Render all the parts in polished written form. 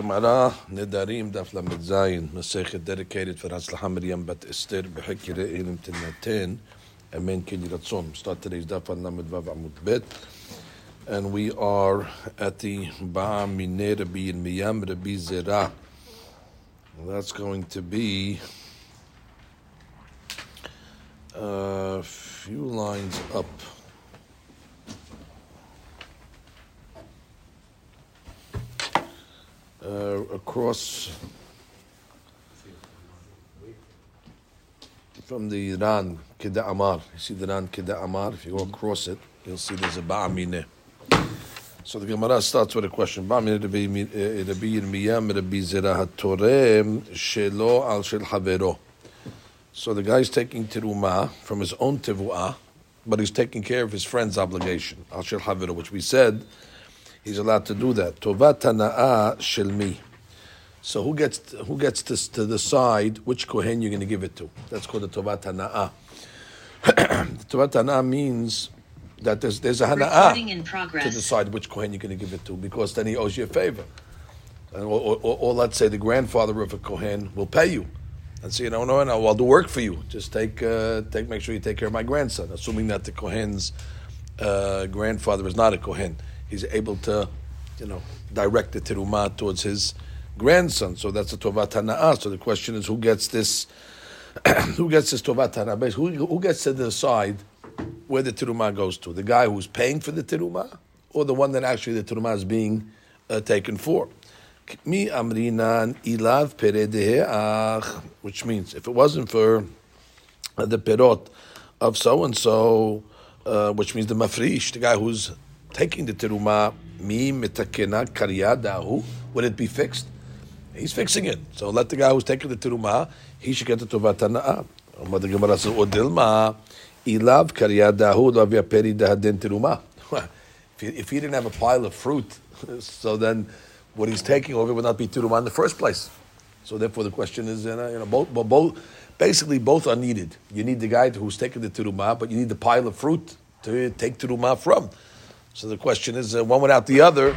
Gemara Nedarim Daf Lamed Zayin Masechet dedicated for Hatzlacha Miriam Bat Esther B'Chekirei Elim Tinaten Amen Ki Yiratzon. Start today's Daf on Lamed Vav Amud Bet, and we are at the Ba'a Minei Rabbi Yirmiyam Rabbi Zera. That's going to be a few lines up. Across from the Ran Kida Amar. You see the Ran Kida Amar? If you go across it, you'll see there's a Ba'a Minei. So the Gemara starts with a question. Ba'a Minei Rabbi Yirmiyam Rabbi Zera HaTorem Shelo Al Shel Havero. So the guy's taking Terumah from his own Tevu'ah, but he's taking care of his friend's obligation, Al Shel Havero, which we said he's allowed to do that. Tovat hana'a shelmi. So who gets to decide which kohen you're going to give it to? That's called the tovat hana'a. Tovat hana'a means that there's a hana'a to decide which kohen you're going to give it to, because then he owes you a favor. Or let's say the grandfather of a kohen will pay you, and say, no, I'll do work for you. Just make sure you take care of my grandson. Assuming that the kohen's grandfather is not a kohen, he's able to, direct the terumah towards his grandson. So that's a tovat hana'ah. So the question is, who gets this tovat hana'ah? Who gets to decide where the terumah goes to? The guy who's paying for the terumah, or the one that actually the terumah is being taken for? Mi amrinan ilav peredeach, which means if it wasn't for the perot of so and so, which means the mafrish, the guy who's taking the terumah, mi mitakena kariyadahu, would it be fixed? He's fixing it. So let the guy who's taking the terumah, he should get the tovat hana'ah. The Gemara says, "Odilma ilav kariyadahu lavya perida den terumah." If he didn't have a pile of fruit, so then what he's taking over would not be terumah in the first place. So therefore, the question is, both basically both are needed. You need the guy who's taking the terumah, but you need the pile of fruit to take terumah from. So the question is, one without the other,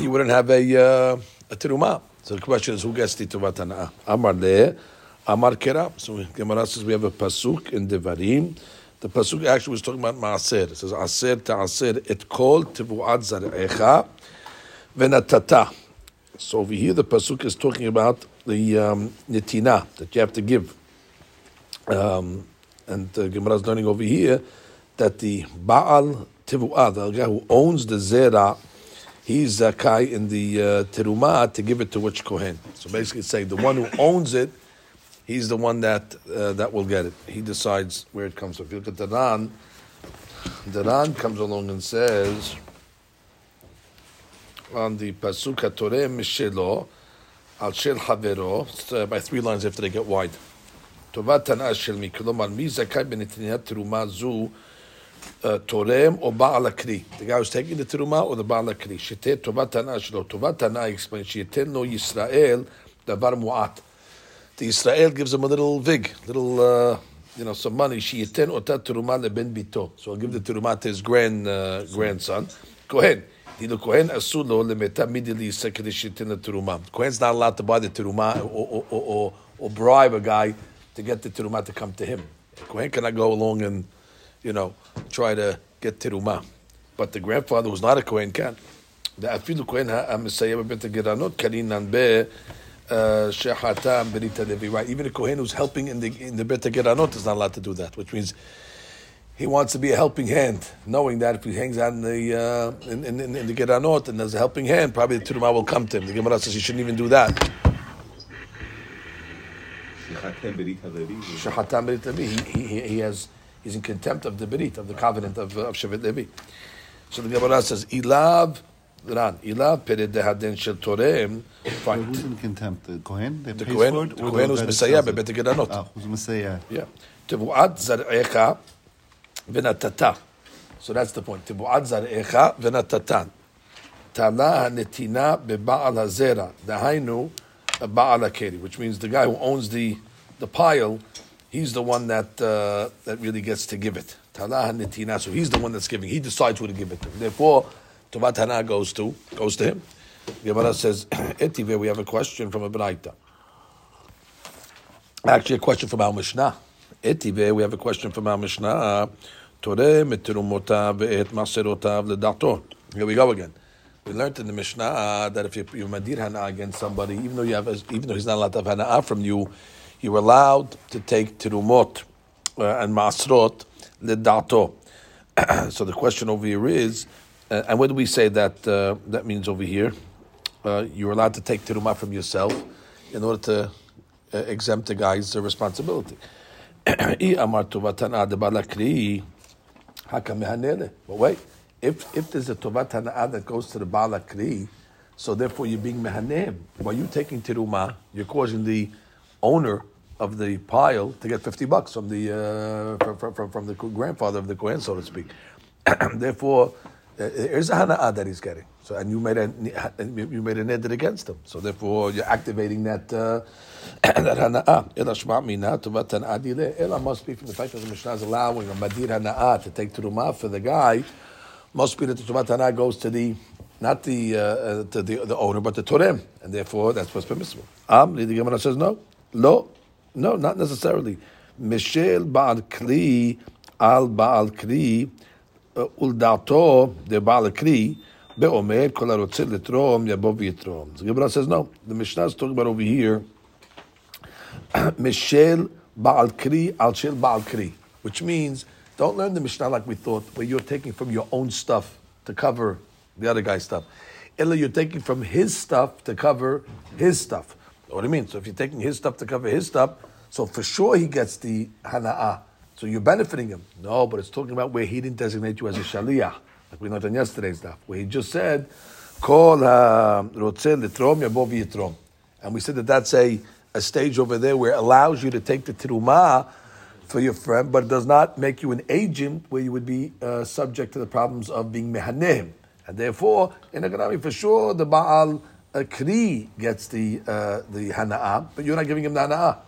you wouldn't have a terumah. So the question is, who gets the tovat hana'ah? Amar leh, amar kera. So Gemara says we have a pasuk in Devarim. The pasuk actually was talking about maaser. It says, aser ta'aser et kol tevu'at zarecha venatata. So over here, the pasuk is talking about the netina, that you have to give. And Gemara is learning over here that the ba'al tevu'ah, the guy who owns the zera, he's zakai in the terumah to give it to which kohen. So basically, saying the one who owns it, he's the one that will get it. He decides where it comes from. If you look at the Ran, comes along and says on the pasuk hatoreh mishelo al shel havero, by three lines after they get wide. Tovat hana'ah shelmi, kolomar mi zakai b'netinat terumah zu. Torem or Ba'al Akri. The guy who's taking the terumah or the Ba'al Akri. Sheteh Tovat Hana'ah Shelo. Tovat Hana'ah explains, Sheteh no Yisrael Davar Mu'at. The Yisrael gives him a little vig, some money. Sheteh Ota Terumah Leben Bito. So he'll give the terumah to his grandson. Kohen. Dilo Kohen Asu Lo Lemeta Midili Yisrael Sheteh the terumah. Kohen's not allowed to buy the terumah or bribe a guy to get the terumah to come to him. Kohen cannot go along and try to get terumah. But the grandfather who's not a Kohen can. The afilu Kohen ha'amesayim bet ha'geranot karinan be shehatam berita levi. Right, even a Kohen who's helping in the bet ha'geranot is not allowed to do that, which means he wants to be a helping hand, knowing that if he hangs out in the geranot and there's a helping hand, probably the terumah will come to him. The Gemara says he shouldn't even do that. Shehatam berita levi. He has. He's in contempt of the berit, of the covenant of Shevet Levi. So the Gemara says, "Ilav Ran, ilav pered dehaden shel torem." Who's in contempt? The Kohen. The Kohen. The Kohen who's Messiah be bet geranot. Who's Messiah? Yeah. Tevu'at zarecha venatata. So that's the point. Tevu'at zarecha venatatan. Tana hanetina bebaal hazera. Dahainu ba'al hakeri, which means the guy who owns the pile. He's the one that really gets to give it. Talah netina. So he's the one that's giving. He decides who to give it to. Therefore, tovat hana'ah goes to him. Gemara says, Etive, we have a question from a Braita. Actually, a question from our Mishnah. Etive, we have a question from our Mishnah. Here we go again. We learned in the Mishnah that if you madir hana'ah against somebody, even though he's not allowed to have hana'ah from you, you're allowed to take terumot and masrot ledato. So the question over here is, and when do we say that? That means over here, you're allowed to take terumah from yourself in order to exempt the guy's responsibility. But wait, if there's a tovat hana'ah that goes to the Ba'al HaKli, so therefore you're being mehanem. By you taking terumah, you're causing the owner of the pile to get $50 from the from the grandfather of the Kohen, so to speak. Therefore, there's a hana'ah that he's getting. So and you made a neder against him. So therefore, you're activating that that hana'ah. Ela shma mina tovat hana'ah dileh. Ela must be from the fact that the Mishnah is allowing a madir hana'ah to take terumah for the guy. Must be that the tovat hana'ah goes to the not the owner but the torem, and therefore that's what's permissible. The Gemara says no, not necessarily. Mishel ba'al kli al ba'al kli uldato de ba'al kli be'omer kol harotzeh letrom yabov yitrom. The Gemara says no. The Mishnah is talking about over here. Mishel ba'al kli al shel ba'al kli, which means don't learn the Mishnah like we thought, where you're taking from your own stuff to cover the other guy's stuff. Ella, you're taking from his stuff to cover his stuff. What do you mean? So if you're taking his stuff to cover his stuff, so for sure he gets the hana'ah. So you're benefiting him. No, but it's talking about where he didn't designate you as a shaliyah, like we learned on yesterday's stuff, where he just said, Kol harotzeh letrom yabov yitrom. And we said that that's a stage over there where it allows you to take the terumah for your friend, but it does not make you an agent where you would be subject to the problems of being mehanem. And therefore, in economy, for sure, the Ba'al Kri gets the hana'ah, but you're not giving him the hana'ah.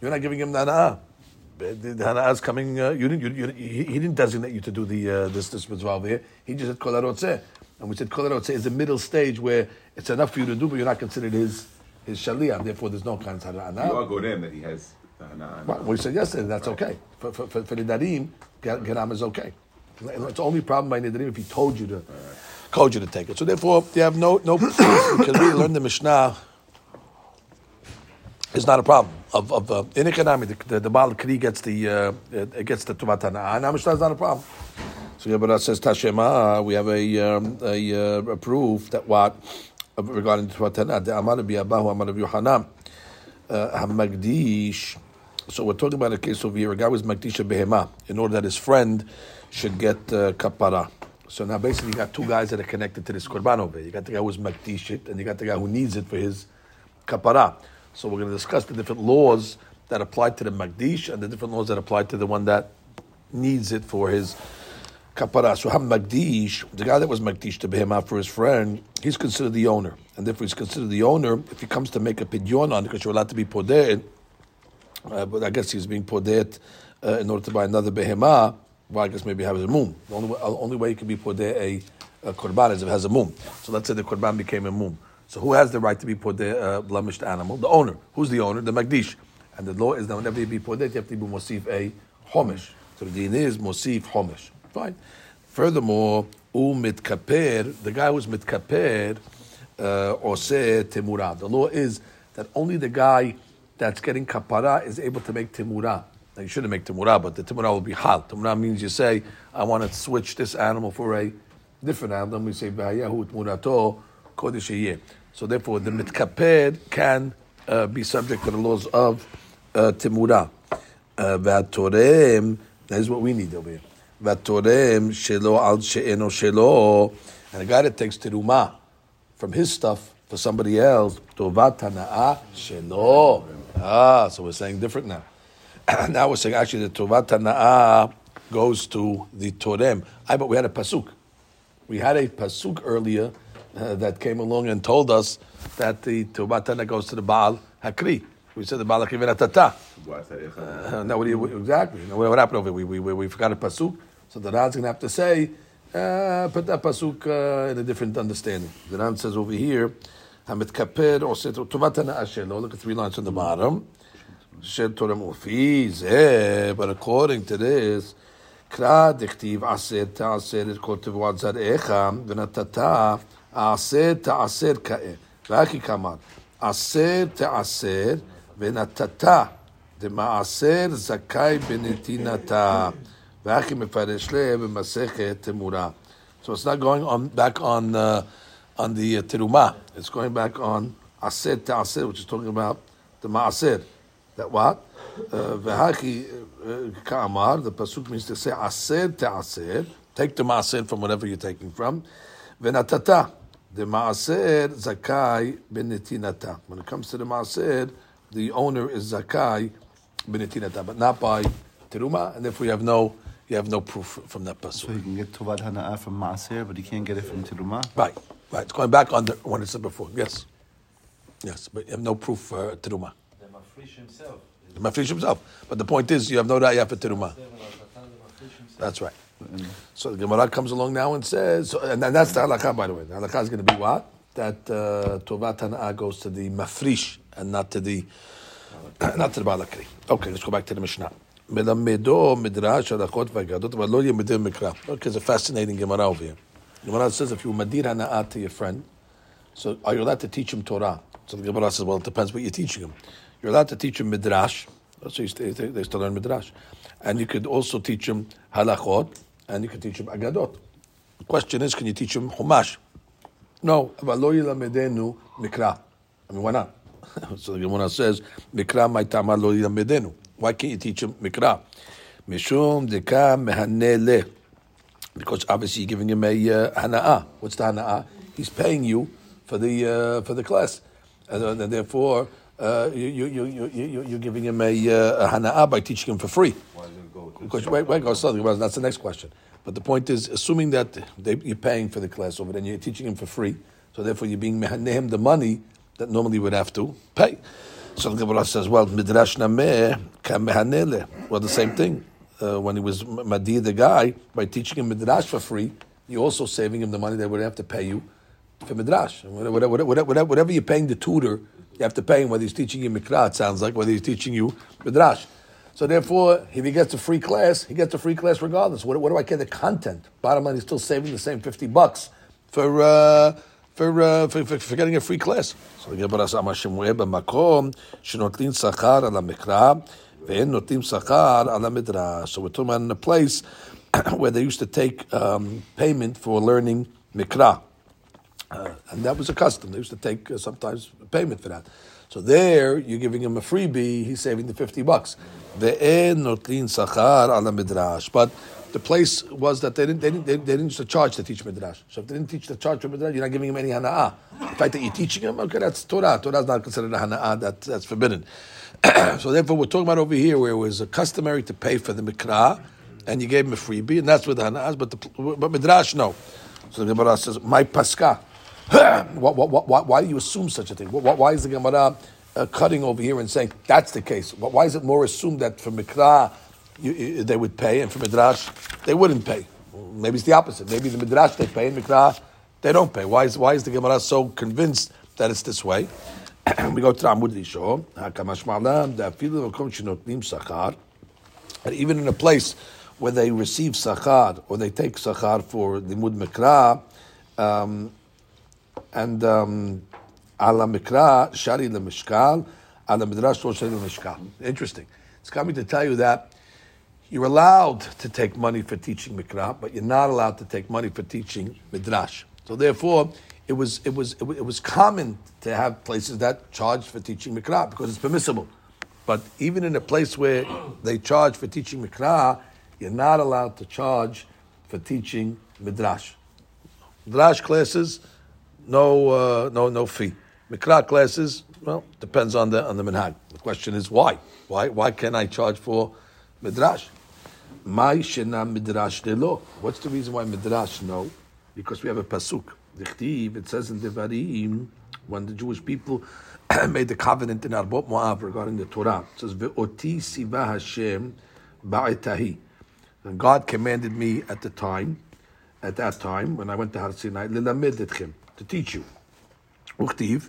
The hana'ah is coming, he didn't designate you to do this mitzvah over here. He just said, Kol harotzeh. And we said, Kol harotzeh is the middle stage where it's enough for you to do, but you're not considered his shaliyah. Therefore, there's no kind of hana'ah. You are gorem that he has. Well, we said yesterday that's right. Okay for nidarim, ganam is okay. It's the only problem by nidarim if he told you to take it. So therefore, you have no because we learn the Mishnah is not a problem of in economy. The Baal Kri gets the Tuvat Hana'ah, and our Mishnah is not a problem. So Yehuda says Tashema. We have a proof that what regarding the Tuvat Hana'ah, the Amar of Abahu, Amar of Yohanan. Magdish. So we're talking about a case over here. A guy was magdish a behema in order that his friend should get kapara. So now basically you got two guys that are connected to this korban over here. You got the guy who's magdish it, and you got the guy who needs it for his kapara. So we're going to discuss the different laws that apply to the magdish and the different laws that apply to the one that needs it for his kapara. So ham magdish, the guy that was magdish to behema for his friend, he's considered the owner. And therefore he's considered the owner if he comes to make a pidyon on it, because you're allowed to be podet, but I guess he's being podet in order to buy another behema. Well, I guess maybe he has a mum. The only way he can be podet a korban is if it has a mum. So let's say the korban became a mum. So who has the right to be podet a blemished animal? The owner. Who's the owner? The magdish. And the law is that whenever you be podet, you have to be mosif a homish. So the din is mosif homish. Fine. Furthermore, mitkaper, the guy who's mitkaper, oseh temura. The law is that only the guy that's getting kapara is able to make temura. Now you shouldn't make temura, but the temura will be hal. Temura means you say, I want to switch this animal for a different animal. We say, B'hayahu temurato kodeshiyeh. So therefore, the mitkaper can be subject to the laws of temura. V'atorem, that is what we need over here. V'atorem shelo al she'eno shelo. And a guy that takes terumah from his stuff for somebody else, tovat hana'ah shelo. So we're saying different now. Now we're saying actually the tovat hana'ah goes to the torem. But we had a pasuk. Earlier that came along and told us that the tovat hana'ah goes to the Ba'al HaKri. We said the Ba'al HaKri v'natata. Now what happened over here? We forgot a pasuk. So the Ra's going to have to say put that pasuk in a different understanding. The Ran says over here, "Hamitkaper oset utovatana ashelo." Look at three lines on the bottom. Shed torem ufiz. But according to this, kra diktiv aser taaser et kotev wadzar echa v'natata aser taaser kae. Vaki kamar aser taaser v'natata demaaser zakai benetinata. So it's not going on back on the teruma. It's going back on aser ta'aser, which is talking about the ma'aser. That what? V'haki ka'amar, the pasuk means to say aser ta'aser. Take the ma'aser from whatever you're taking from. V'natata, the ma'aser zakai b'netinata. When it comes to the ma'aser, the owner is zakai b'netinata, but not by teruma, and therefore you have no proof from that pasuk. So you can get Tuvat Hana'ah from Ma'aser, but you can't get it from Terumah? Right. It's going back on the one it said before. Yes, but you have no proof for Terumah. The Mafrish himself. The Mafrish himself. But the point is, you have no Ra'yah for Terumah. That's right. So the Gemara comes along now and says, and that's the halakha, by the way. The halakha is going to be what? That Tuvat Hana'ah goes to the Mafrish, and not to the Balakri. Okay, let's go back to the Mishnah. Okay, it's a fascinating Gemara over here. Gemara says, if you madir hana'at to your friend, so are you allowed to teach him Torah? So the Gemara says, well, it depends what you're teaching him. You're allowed to teach him midrash. So they still learn midrash. And you could also teach him halachot, and you could teach him agadot. The question is, can you teach him chumash? No. Why not? So the Gemara says, mikra ma'itama lo yilamedenu. Why can't you teach him mikra? Mishum deka mehanele. Because obviously you're giving him a hana'ah. What's the hana'ah? He's paying you for the class, and therefore you're giving him a hana'ah by teaching him for free. Why does it go? Because wait, that's the next question. But the point is, assuming that you're paying for the class over there, and you're teaching him for free, so therefore you're being mehaneh him the money that normally would have to pay. So the Gemara says, well, midrash nameh kamehanele. Well, the same thing. When he was madir the guy, by teaching him midrash for free, you're also saving him the money they would have to pay you for midrash. Whatever you're paying the tutor, you have to pay him, whether he's teaching you mikra, it sounds like, whether he's teaching you midrash. So therefore, if he gets a free class, he gets a free class regardless. What do I care the content? Bottom line, he's still saving the same $50 for getting a free class. So the Gemara says, "Amashimue b'makom shenotlin sachar ala mikra ve'en notim sachar ala midrash." So we're talking about in a place where they used to take payment for learning mikra, and that was a custom. They used to take sometimes payment for that. So there, you're giving him a freebie. He's saving the $50. Ve'en notlin sachar ala midrash, but the place was that they didn't used to charge to teach midrash. So if they didn't teach the charge for midrash, you're not giving him any hana'ah. The fact that you're teaching him, okay, that's Torah. Torah is not considered a hana'ah. That's forbidden. So therefore, we're talking about over here where it was customary to pay for the mikra, and you gave him a freebie, and that's where the hana'ah. But midrash, no. So the Gemara says, "My paska." Why do you assume such a thing? Why is the Gemara cutting over here and saying that's the case? Why is it more assumed that for mikra they would pay, and for midrash they wouldn't pay? Maybe it's the opposite. Maybe the midrash they pay, and mikra they don't pay. Why is the Gemara so convinced that it's this way? We go to Amud Rishon. Hakamashmalam da'afilu v'kom shenotnim sachar. And even in a place where they receive sachar or they take sachar for limud mikra, and ala mikra shari lemishkal, ala midrash lo shari lemishkal. Interesting. It's coming to tell you that you're allowed to take money for teaching mikra, but you're not allowed to take money for teaching midrash. So therefore, it was common to have places that charged for teaching mikra because it's permissible. But even in a place where they charge for teaching mikra, you're not allowed to charge for teaching midrash. Midrash classes, no fee. Mikra classes, well, depends on the minhag. The question is why? Why can't I charge for midrash? Mai shena midrash delo. What's the reason why midrash? No, because we have a pasuk. It says in Devarim, when the Jewish people made the covenant in Arbot Moav regarding the Torah, it says ve'oti siva Hashem ba'etahi. And God commanded me at the time, at that time when I went to Har Sinai, to teach you. And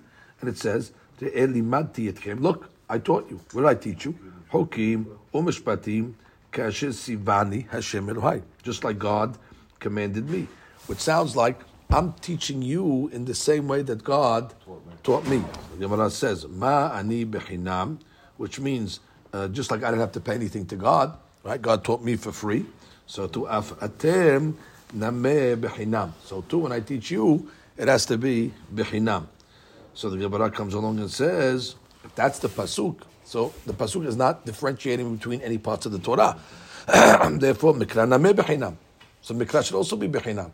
it says, look, I taught you. What did I teach you? Hokim umishpatim kasher sivani Hashem Elohai. Just like God commanded me. Which sounds like I'm teaching you in the same way that God taught me. The Gemara says, Ma ani bechinam, which means just like I didn't have to pay anything to God, right? God taught me for free. So to af atem nameh bechinam. So too, when I teach you, it has to be bechinam. So the Gemara comes along and says, if that's the pasuk, so the pasuk is not differentiating between any parts of the Torah. Therefore, mikra nameh bechinam. So mikra should also be bechinam.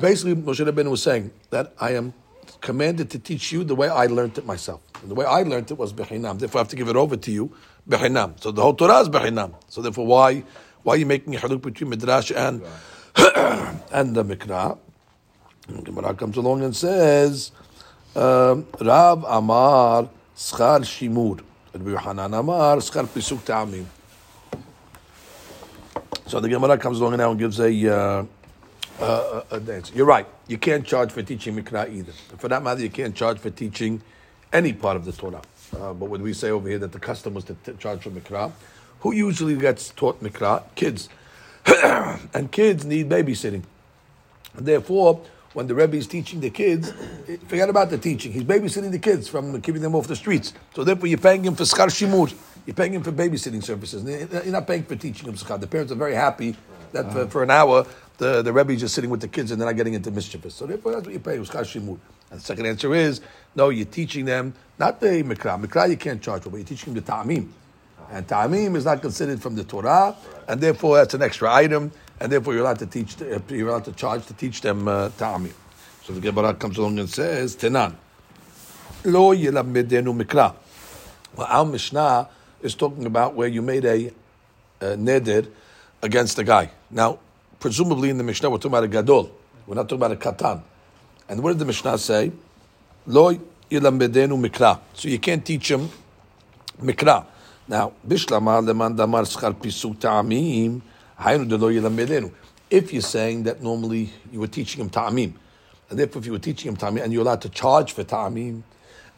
Basically, Moshe Rabbeinu was saying that I am commanded to teach you the way I learned it myself. And the way I learned it was b'chinam. Therefore, I have to give it over to you, b'chinam. So the whole Torah is b'chinam. So therefore, why are you making a haluk between Midrash and and the Mikra? And Gemara comes along and says, Rav Amar Schar Shimur. Rabbi Yochanan Amar Schar Pisuk Ta'amim. So the Gemara comes along now and gives a dance. You're right. You can't charge for teaching Mikra either. For that matter, you can't charge for teaching any part of the Torah. But when we say over here that the custom was to charge for Mikra, who usually gets taught Mikra? Kids. And kids need babysitting. Therefore, when the Rebbe is teaching the kids, forget about the teaching. He's babysitting the kids from keeping them off the streets. So therefore, you're paying him for schar shimur. You're paying him for babysitting services. You're not paying for teaching him schar. The parents are very happy that for an hour, the Rebbe is just sitting with the kids and they're not getting into mischievous. So therefore, that's what you pay, Uskar Shimur. And the second answer is, no, you're teaching them, not the Mikra. Mikra you can't charge for, but you're teaching them the Ta'amim. And Ta'amim is not considered from the Torah, and therefore that's an extra item, and therefore you're allowed to teach, you're allowed to charge to teach them Ta'amim. So the Gemara comes along and says, Tenan, Lo Yelamedenu Mikra. Well, our Mishnah is talking about where you made a neder against a guy. Now, presumably in the Mishnah, we're talking about a gadol. We're not talking about a katan. And what did the Mishnah say? Lo yilamedenu mikra. So you can't teach him mikra. Now, bishlama leman damar schar pisuk ta'amim, haynu de lo yilamedenu. If you're saying that normally you were teaching him ta'amim, and therefore if you were teaching him ta'amim, and you're allowed to charge for ta'amim,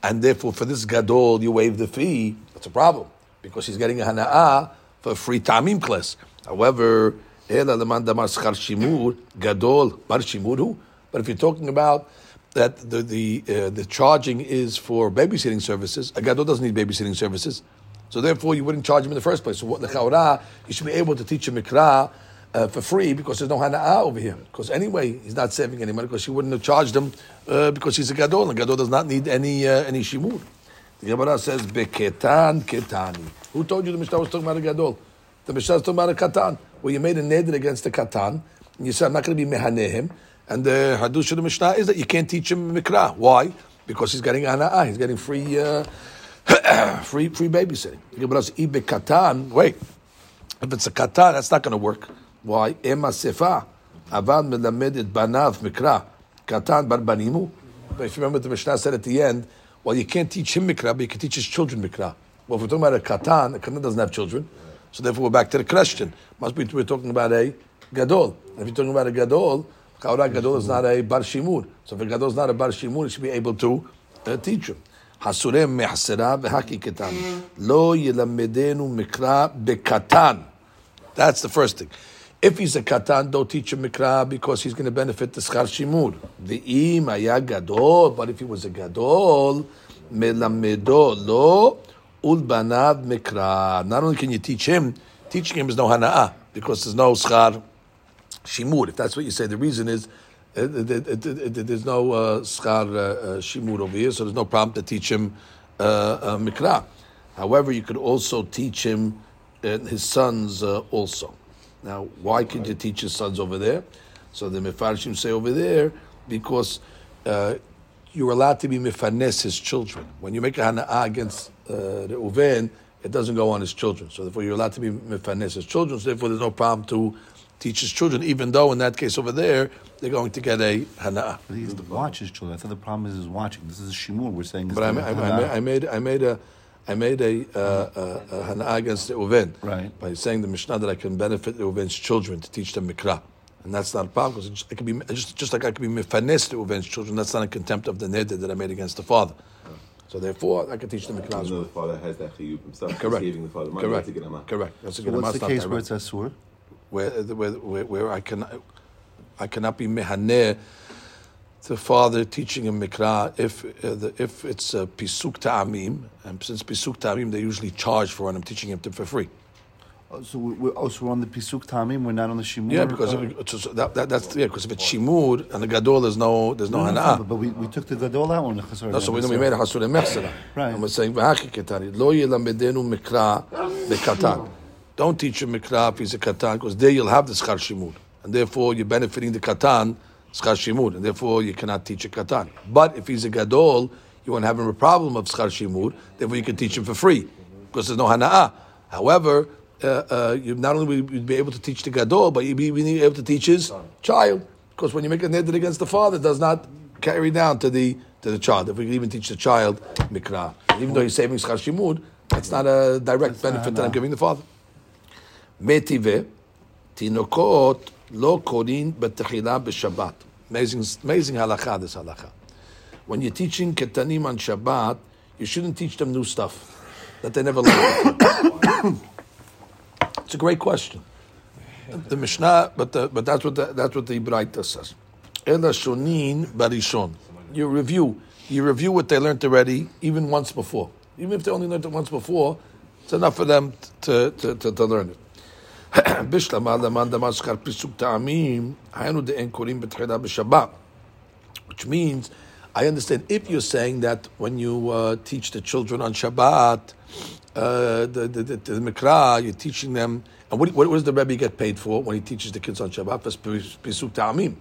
and therefore for this gadol you waive the fee, that's a problem. Because he's getting a hana'ah for a free ta'amim class. However, but if you're talking about that the charging is for babysitting services, a gadol doesn't need babysitting services, so therefore you wouldn't charge him in the first place. So what the chaura, you should be able to teach him mikra for free because there's no hana'ah over here. Because anyway, he's not saving any money because you wouldn't have charged him because he's a gadol, and gadol does not need any shimur. The Gemara says beketan ketani. Who told you the Mishnah was talking about a gadol? The Mishnah is talking about a katan. Well, you made a neder against the katan, and you said, I'm not going to be mehanehem. And the hadush of the Mishnah is that you can't teach him mikra. Why? Because he's getting ana'ah. He's getting free free babysitting. Wait. If it's a katan, that's not going to work. Why? Ema sefa. Avan melamedet banav mikra. Katan bar banimu. But if you remember, the Mishnah said at the end, well, you can't teach him mikra, but you can teach his children mikra. Well, if we're talking about a katan doesn't have children. So therefore, we're back to the question. Must be we're talking about a gadol. And if you're talking about a gadol, chaura gadol is not a bar shimur. So if a gadol is not a bar shimur, you should be able to teach him. Hasurem mehsera v'hakiketan lo yilamedenu mikra bekatan. That's the first thing. If he's a katan, don't teach him mikra because he's going to benefit the schar shimur. Ve'im haya gadol, but if he was a gadol, melamedo lo. Ulbanav mikra. Not only can you teach him, teaching him is no hana'ah, because there's no schar shimur. If that's what you say, the reason is there's no schar shimur over here, so there's no problem to teach him mikra. However, you could also teach him his sons also. Now, why could you teach his sons over there? So the mefarshim say over there, because you're allowed to be mefanes his children. When you make a hana'ah against Reuven, it doesn't go on his children. So therefore, you're allowed to be mefanes his children. So therefore, there's no problem to teach his children, even though in that case over there, they're going to get a hana'ah. But he has to watch his children. I thought the problem is his watching. This is shimur we're saying. But I made a hana'ah against Reuven, right, by saying the Mishnah that I can benefit Reuven's children to teach them mikra. and that's not a problem because it could be just like I could be mefanes to Reuven's children. That's not a contempt of the neder that I made against the father. So therefore, I can teach them a class. The father has that chiyuv himself. Correct. He's giving the father money. Correct. Correct. That's so what's the case where it's asur? Where I cannot be mehaneh to father teaching him mikra if it's a pisuk ta'amim, and since pisuk ta'amim they usually charge for, and I'm teaching him for free. So we're also on the Pisuk Tamim, we're not on the Shimur? Yeah, because that's if it's Shimur and the Gadol, there's no Hana'ah. But we took the Gadol out on the Chasur. No, so we made a Chasur and Mechsera. Right. And we're saying, Lo yelamedenu mikra bekatan. Don't teach him mikra if he's a katan, because there you'll have the Schar Shimur. And therefore, you're benefiting the katan, Schar Shimur. And therefore, you cannot teach a katan. But if he's a Gadol, you won't have a problem of Schar Shimur. Therefore, you can teach him for free, because there's no Hana'ah. However, you not only would be able to teach the gadol, but you'd be able to teach his child. Because when you make a neder against the father, it does not carry down to the child. If we could even teach the child mikra, even though he's saving schar shimud, that's not a direct benefit that I'm giving the father. Metive tinokot lo korin b'techila b'shabbat. Amazing halakha, this halakha. When you're teaching ketanim on Shabbat, you shouldn't teach them new stuff that they never learned. It's a great question. The Mishnah, but that's what the Braita says. Ela shonin barishon. You review what they learned already, even once before. Even if they only learned it once before, it's enough for them to learn it. Which means, I understand if you're saying that when you teach the children on Shabbat, the mikra, you're teaching them. And what does the Rebbe get paid for when he teaches the kids on Shabbat? Pisuk ta'amim.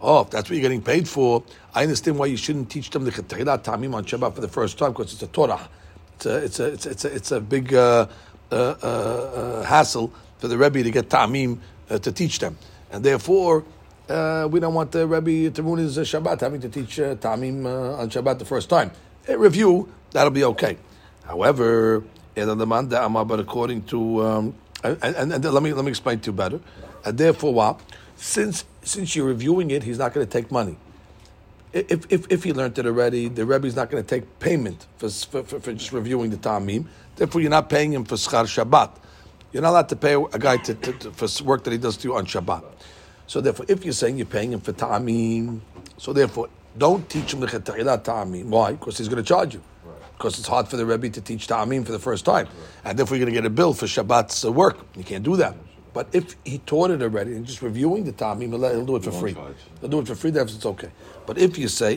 Oh, if that's what you're getting paid for, I understand why you shouldn't teach them the Chetila ta'amim on Shabbat for the first time, because it's a Torah. It's a big hassle for the Rebbe to get ta'amim to teach them, and therefore we don't want the Rebbe to ruin his Shabbat having to teach ta'amim on Shabbat the first time. A review, that'll be okay. However, but according to let me explain to you better. And therefore, what? Since you're reviewing it, he's not going to take money. If he learned it already, the Rebbe is not going to take payment for just reviewing the ta'amim. Therefore, you're not paying him for schar Shabbat. You're not allowed to pay a guy for work that he does to you on Shabbat. So therefore, if you're saying you're paying him for ta'amim, so therefore, don't teach him the chetila ta'amim. Why? Because he's going to charge you. Because it's hard for the Rebbe to teach Ta'amim for the first time. And therefore you're going to get a bill for Shabbat's work. You can't do that. But if he taught it already and just reviewing the Ta'amim, he'll do it for free. He'll do it for free, therefore it's okay. But if you say,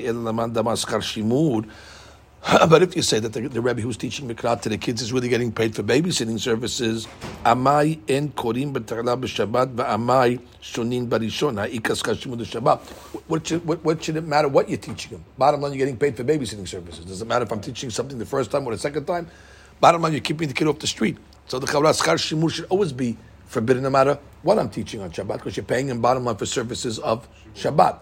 that the Rebbe who's teaching Mikra to the kids is really getting paid for babysitting services, Amai en korim b'tachla b'shabbat v'amai shonin barishon ha'ikas chashimud b'shabbat. What should it matter what you're teaching them? Bottom line, you're getting paid for babysitting services. Doesn't matter if I'm teaching something the first time or the second time. Bottom line, you're keeping the kid off the street. So the chavra schar shimur should always be forbidden no matter what I'm teaching on Shabbat, because you're paying him bottom line for services of Shabbat.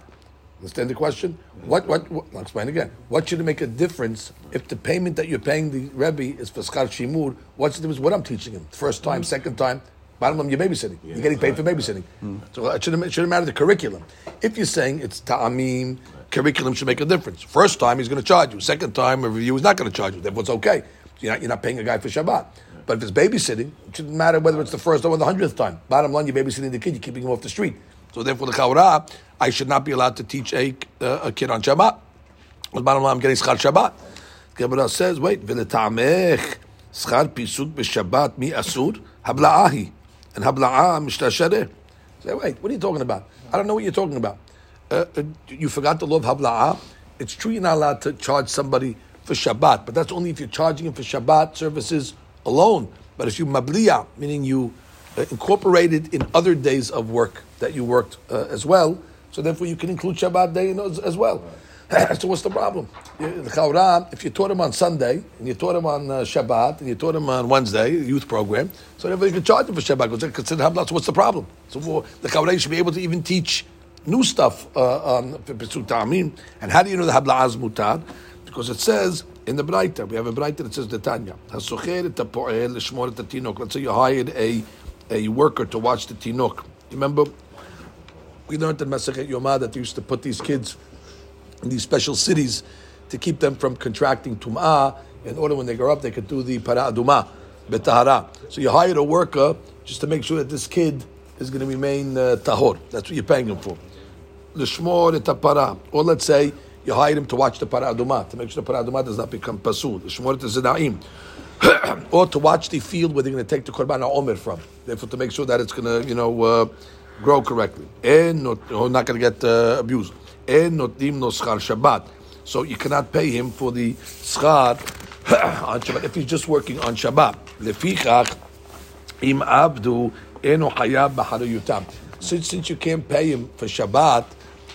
Understand the question? What? I'll explain again. What should it make a difference if the payment that you're paying the Rebbe is for Schar Shimur? What's the difference? What I'm teaching him? First time, second time, bottom line, you're babysitting. Yeah, you're getting paid for babysitting. Right. So it shouldn't matter the curriculum. If you're saying it's ta'amim, curriculum should make a difference. First time, he's going to charge you. Second time, a review is not going to charge you. Therefore, it's okay. You're not paying a guy for Shabbat. Right. But if it's babysitting, it shouldn't matter whether it's the first or the 100th time. Bottom line, you're babysitting the kid, you're keeping him off the street. So therefore, the Chaura, I should not be allowed to teach a kid on Shabbat. The bottom line, I'm getting schar Shabbat. Gemara says, wait, v'letamech schar pisuk b'Shabbat mi asur habla'ahi and habla'ah mishtashereh. Say, wait, what are you talking about? I don't know what you're talking about. You forgot the law of habla'ah. It's true you're not allowed to charge somebody for Shabbat, but that's only if you're charging him for Shabbat services alone. But if you mabliya, meaning you incorporated in other days of work that you worked as well, so therefore you can include Shabbat day as well. Right. So what's the problem? The Chaura, if you taught him on Sunday, and you taught him on Shabbat, and you taught him on Wednesday, the youth program, so therefore you can charge him for Shabbat, because they consider Hablat, so what's the problem? So for the Chaura should be able to even teach new stuff on Pesut Ta'amim. And how do you know the Hablat is Mutar? Because it says in the Braita, we have a Braita that says the Tanya, let's say you hired a worker to watch the tinok. Remember, We learned in Masechet Yomah that they used to put these kids in these special cities to keep them from contracting Tum'ah, in order when they grow up they could do the Para Aduma, Betahara. So you hired a worker just to make sure that this kid is going to remain tahor. That's what you're paying him for. L'shmor et para. Or let's say you hired him to watch the Para Aduma, to make sure the Para Aduma does not become Pasud. L'shmor et Zedaim. Or to watch the field where they're going to take the Korban HaOmer from. Therefore, to make sure that it's going to, grow correctly. And not going to get abused. And notim no schar Shabbat. So you cannot pay him for the schar on Shabbat if he's just working on Shabbat. Lefichach im abdu eno hayab b'harayutam. Since you can't pay him for Shabbat,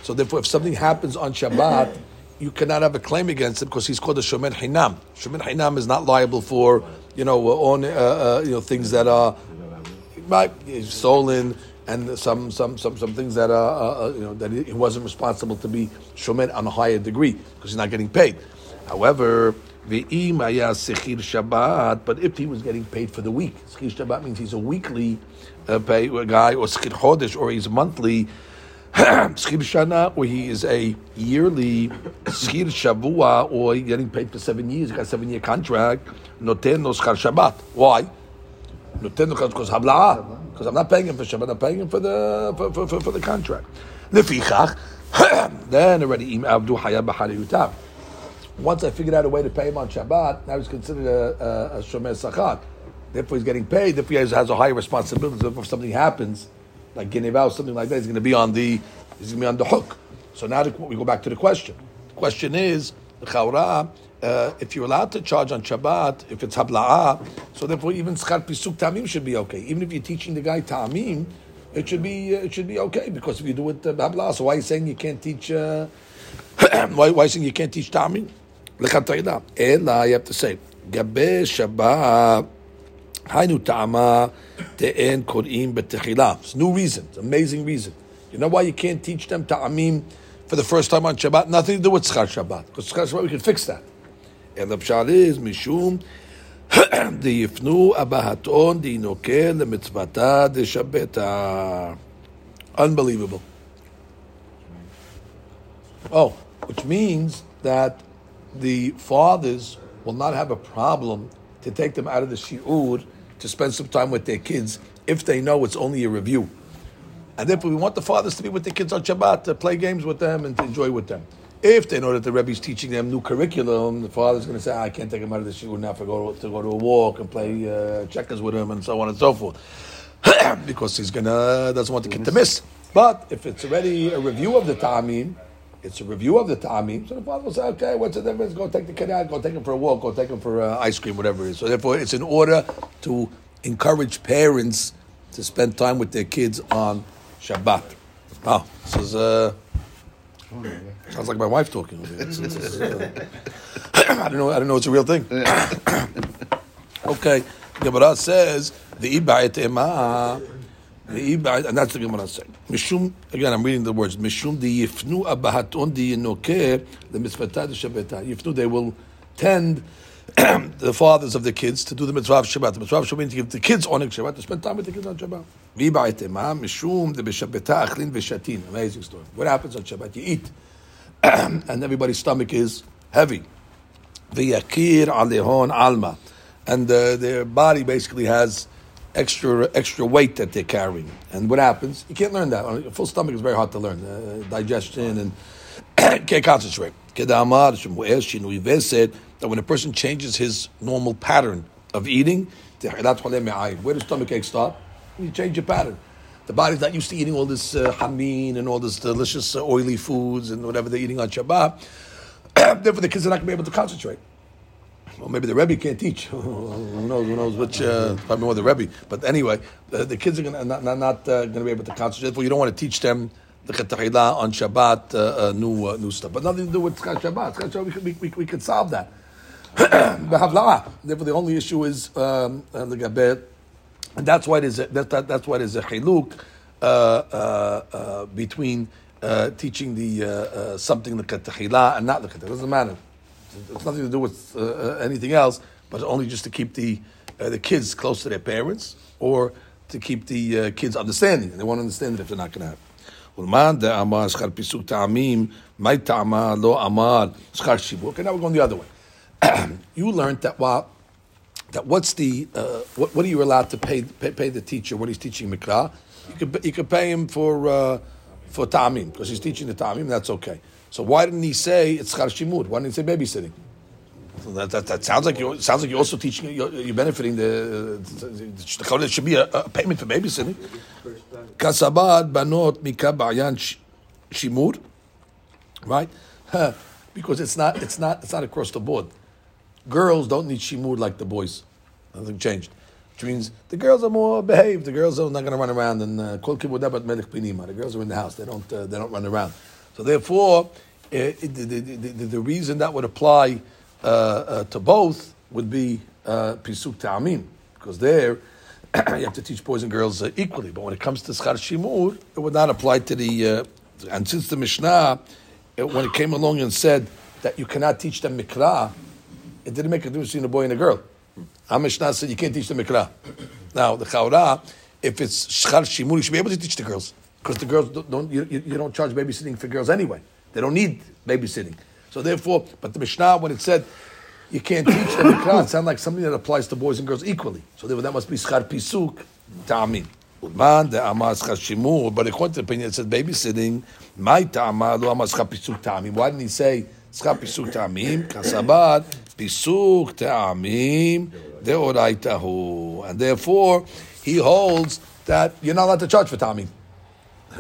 so therefore if something happens on Shabbat, you cannot have a claim against him because he's called a shomer hinam. Shomer hinam is not liable for things that are stolen. And some things that that he wasn't responsible to be shomer on a higher degree because he's not getting paid. However, ve'im haya sechir Shabbat, but if he was getting paid for the week, sechir Shabbat means he's a weekly pay guy, or sechir chodesh, or he's monthly, sechir shana, or he is a yearly, sechir shavua, or he's getting paid for 7 years, he's got a 7-year contract. Noten no schar Shabbat. Why? Noten no schar because hablaah. Because I'm not paying him for Shabbat, I'm paying him for the contract. Lefichach, then already im abdu hayab b'hariyutav. Once I figured out a way to pay him on Shabbat, now he's considered a shomer sachar. Therefore, he's getting paid. Therefore, he has a higher responsibility. Therefore, if something happens, like Geneva or something like that, he's going to be on the hook. So now we go back to the question. The question is, if you're allowed to charge on Shabbat, if it's habla'ah, so therefore even schar pisuk ta'amim should be okay. Even if you're teaching the guy ta'amim, it should be okay because if you do it habla'ah, so why are you saying you can't teach? Why are you saying you can't teach ta'amim? Lechatayda. Ela, you have to say gabe Shabbat haynu ta'ama te'en korim betechila. It's new reason. It's an amazing reason. You know why you can't teach them ta'amim for the first time on Shabbat? Nothing to do with schar Shabbat. Because schar Shabbat we can fix that. And the pshat is mishum the yifnu abahaton the inokel the mitzvata the shabbata. Unbelievable. Oh, which means that the fathers will not have a problem to take them out of the shi'ur to spend some time with their kids if they know it's only a review. And therefore we want the fathers to be with the kids on Shabbat, to play games with them and to enjoy with them. If they know that the Rebbe's teaching them new curriculum, the father's going to say, I can't take him out of the shiur now to go to a walk and play checkers with him and so on and so forth. Because he's doesn't want the kid to miss. But if it's already a review of the ta'amim, so the father will say, okay, what's the difference? Go take the kid out, go take him for a walk, go take him for ice cream, whatever it is. So therefore, it's in order to encourage parents to spend time with their kids on Shabbat. Wow, this is... sounds like my wife talking. I don't know. It's a real thing. Okay. Gemara says the ibayet ema, and that's the Gemara saying. Mishum again. I'm reading the words. Mishum the yifnu abahaton the yinoke the mitzvata the shabbata. Yifnu, they will tend the fathers of the kids to do the mitzvah of Shabbat. The mitzvah of Shabbat means to give the kids on Shabbat, to spend time with the kids on Shabbat. Ibayet ema mishum the b'shabbata achlin v'shatin. Amazing story. What happens on Shabbat? You eat. And everybody's stomach is heavy. V'yakir alehon alma, and their body basically has extra weight that they're carrying. And what happens? You can't learn that. A full stomach is very hard to learn. Digestion and can't concentrate. That when a person changes his normal pattern of eating, where does stomach ache start? You change your pattern. The body's not used to eating all this hameen and all this delicious oily foods and whatever they're eating on Shabbat. Therefore, the kids are not going to be able to concentrate. Well, maybe the Rebbe can't teach. Who knows which, probably more the Rebbe. But anyway, the kids are not going to be able to concentrate. Therefore, you don't want to teach them the Chetahila on Shabbat, new stuff. But nothing to do with Shabbat. We could solve that. Therefore, the only issue is the Gabet. And that's why there's a chiluk between teaching the something like tehillah and not like tehillah. It doesn't matter. It's nothing to do with anything else, but only just to keep the kids close to their parents or to keep the kids understanding. And they won't understand it if they're not going to have it. Ulman de Amar Schar Pisuk Ta'amim, my Ta'ama Lo Amar Schar Shibur. Okay, now we're going the other way. You learned that while that what's the what are you allowed to pay the teacher when he's teaching Mikra? You could pay him for Ta'amim because he's teaching the Ta'amim. That's okay. So why didn't he say it's Schar Shimur? Why didn't he say babysitting? That sounds like you're also teaching. You're benefiting the there should be a payment for babysitting. Kasabad banot mikabayan shimur, right? Because it's not across the board. Girls don't need shimur like the boys. Nothing changed, which means the girls are more behaved. The girls are not going to run around and kol kibudah bat melech pinima. The girls are in the house. They don't run around. So therefore, the reason that would apply to both would be Pisuk Ta'amim, because there you have to teach boys and girls equally. But when it comes to Schar Shimur, it would not apply to the... and since the Mishnah, when it came along and said that you cannot teach them Mikra, it didn't make a difference between a boy and a girl. Our Mishnah said you can't teach them Mikra. Now, the Chaura, if it's Schar Shimur, you should be able to teach the girls, because the girls don't charge babysitting for girls anyway. They don't need babysitting. So therefore, but the Mishnah, when it said you can't teach them Mikra, it sounded like something that applies to boys and girls equally. So therefore, that must be Schar Pisuk Ta'amim. Ulman de Amar Schar Shimur, but according to the opinion, it said babysitting, my Ta'amar lo Amar Schar Pisuk Ta'amim. Why didn't he say Schar Pisuk Ta'amim? Kasabat Pisuk Ta'amim Deoraitahu. And therefore, he holds that you're not allowed to charge for Ta'amim,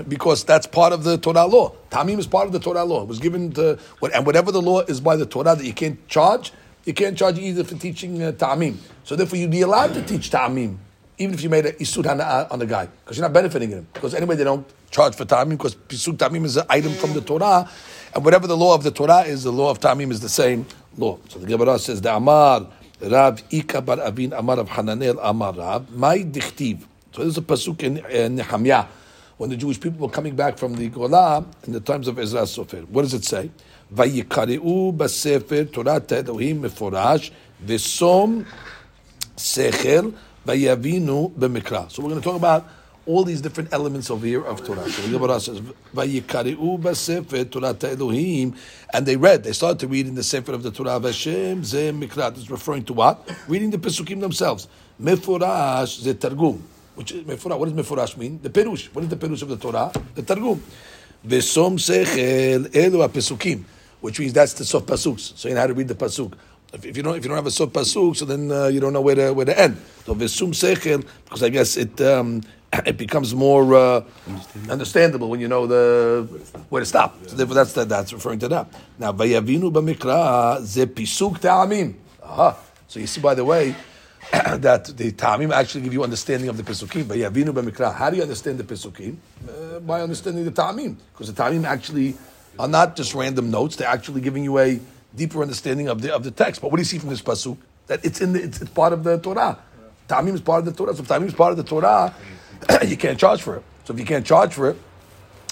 because that's part of the Torah law. Ta'amim is part of the Torah law. It was given to, and whatever the law is by the Torah that you can't charge either for teaching Ta'amim. So therefore you'd be allowed to teach Ta'amim, even if you made an Isur Hana'ah on the guy, because you're not benefiting him. Because anyway they don't charge for Ta'amim, because Pisuk Ta'amim is an item from the Torah, and whatever the law of the Torah is, the law of Ta'amim is the same law. So the Gemara says, the Amar, Rav Ika bar Avin, Amar of Hananel, Amar Rav, Mai Dichtiv. So there's a Pasuk in Nehemiah, when the Jewish people were coming back from the Gola in the times of Ezra Sofer. What does it say? Vayikari'u b'sefer Torat Elohim meforash v'som sechel vayavinu b'mikra. So we're going to talk about all these different elements over here of Torah. So the Gemara says, Vayikari'u b'sefer Torat Elohim, and they started to read in the Sefer of the Torah, Vashem ze mikra. It's referring to what? Reading the Pesukim themselves. Meforash ze targum. Which is Mefurash. What does Mefurash mean? The Perush. What is the Perush of the Torah? The Targum. V'som sechel elu ha-pesukim, which means that's the Sof Pasuks. So you know how to read the Pasuk. If you don't have a Sof Pasuk, so then you don't know where to end. So V'som sechel, because I guess it becomes more understandable when you know where to stop. So therefore that's referring to that. Now Vayavinu b'mikra ze Pisuk Ta'amim. Aha. So you see, by the way, that the Ta'amim actually give you understanding of the Pesukim. But Yavinu b'mikra. How do you understand the Pesukim? By understanding the Ta'amim. Because the Ta'amim actually are not just random notes. They're actually giving you a deeper understanding of the text. But what do you see from this Pasuk? That it's part of the Torah. Ta'amim is part of the Torah. So if Ta'amim is part of the Torah, you can't charge for it. So if you can't charge for it,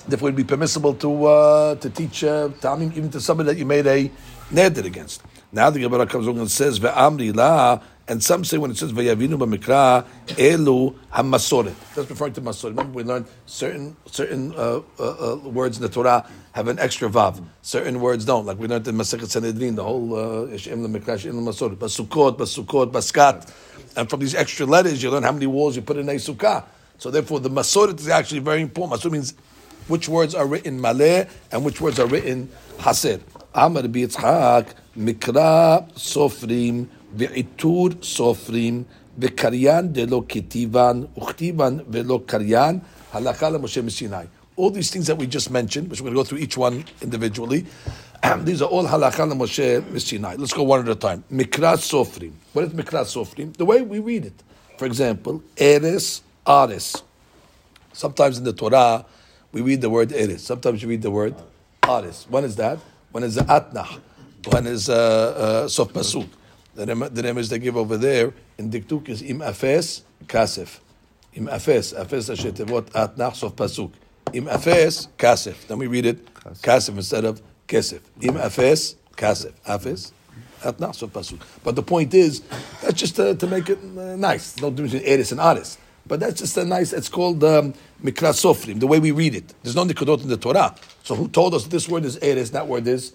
therefore it would be permissible to teach Ta'amim even to somebody that you made a neder against. Now the Gemara comes along and says, Ve'amri la. And some say when it says Vayavinu b'mikra elu hamasoret, that's referring to masoret. Remember we learned certain words in the Torah have an extra vav. Certain words don't. Like we learned in Masechet Sanhedrin, the whole Yishim l'mikra, Yishim l'masoret, basukot, baskat. And from these extra letters, you learn how many walls you put in a sukkah. So therefore, the masoret is actually very important. Masoret means which words are written maleh and which words are written haser. Amar b'Yitzchak mikra sofrim. V'itur sofrim v'karyan delo ketivan uchtivan velo karyan halakha Moshe Sinai. All these things that we just mentioned, which we're going to go through each one individually, these are all halakha Moshe Sinai. Let's go one at a time. Mikra sofrim. What is mikra sofrim? The way we read it. For example, eres, ares. Sometimes in the Torah, we read the word eres. Sometimes you read the word ares. When is that? When is the atnah? When is sof pasuk? The remez they give over there in Diktuk is im afes kasef. Im afes ashetevot atnach sof pasuk. Im afes kasef. Then we read it kasef instead of kesef. Im afes kasef. Afes atnach sof pasuk. But the point is, that's just to make it nice. Don't do it eris and aris. But that's just a nice, it's called Mikra Sofrim, the way we read it. There's no Nikodot in the Torah. So who told us this word is Eres, that word is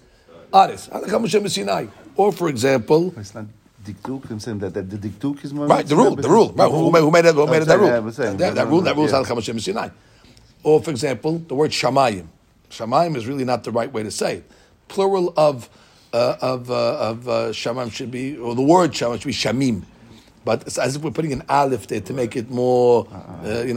Ares? Or for example... It's not Diktuk, I'm saying that the Diktuk is more... Right, the rule. Right, who made that rule? That rule is Halakha Moshe Sinai. Or for example, the word Shamayim. Shamayim is really not the right way to say it. Plural of Shamayim should be, or the word Shamayim should be Shamim. But it's as if we're putting an aleph there to make it more,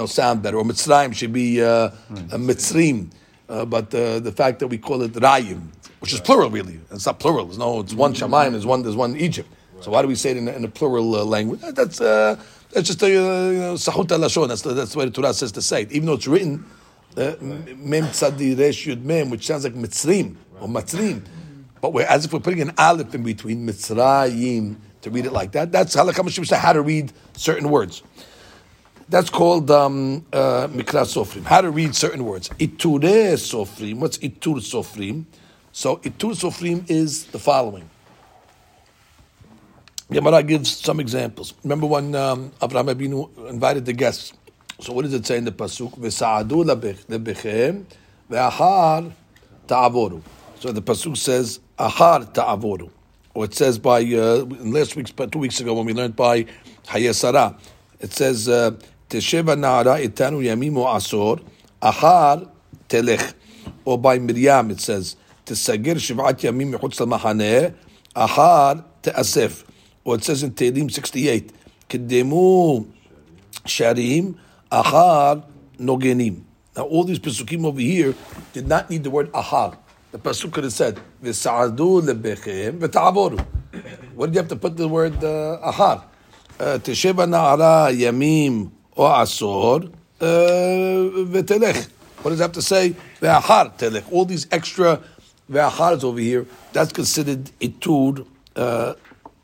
sound better. Or Mitzrayim should be Mitzrim. But the fact that we call it Rayim, which is plural really. It's not plural. It's one Shamayim, there's one Egypt. So why do we say it in a plural language? That's just Sahut HaLashon. That's the way the Torah says to say it. Even though it's written, Mem Tzadi Resh Yud Mem, which sounds like Mitzrim or Matrim. But we're as if we're putting an aleph in between, Mitzrayim, to read it like that. That's Halakha Moshe Mishnah, how to read certain words. That's called Mikra Sofrim, how to read certain words. Iture Sofrim, what's Itur Sofrim? So Itur Sofrim is the following. Gemara gives some examples. Remember when Avraham Avinu invited the guests. So what does it say in the Pasuk? V'sa'adu lebechem ve'achar ta'avoru. So the Pasuk says, achar ta'avoru. Or it says by, two weeks ago when we learned by Hayesara, it says, Tesheva na'ara etanu yamimu asor, achar telech. Or by Miriam, it says, Tesagir shiv'at yamim yechutz al-mahaneh, achar te'asef. Or it says in Tehillim 68, Kedemu sharim achar nogenim. Now all these Pesukim over here did not need the word achar. The Pasuk could have said, V'sa'adu lebechem v'ta'avoru. What did you have to put the word achar? Tesheva na'ara yamim o asor v'telech. What does it have to say? V'achar telech. All these extra v'achars over here, that's considered itud.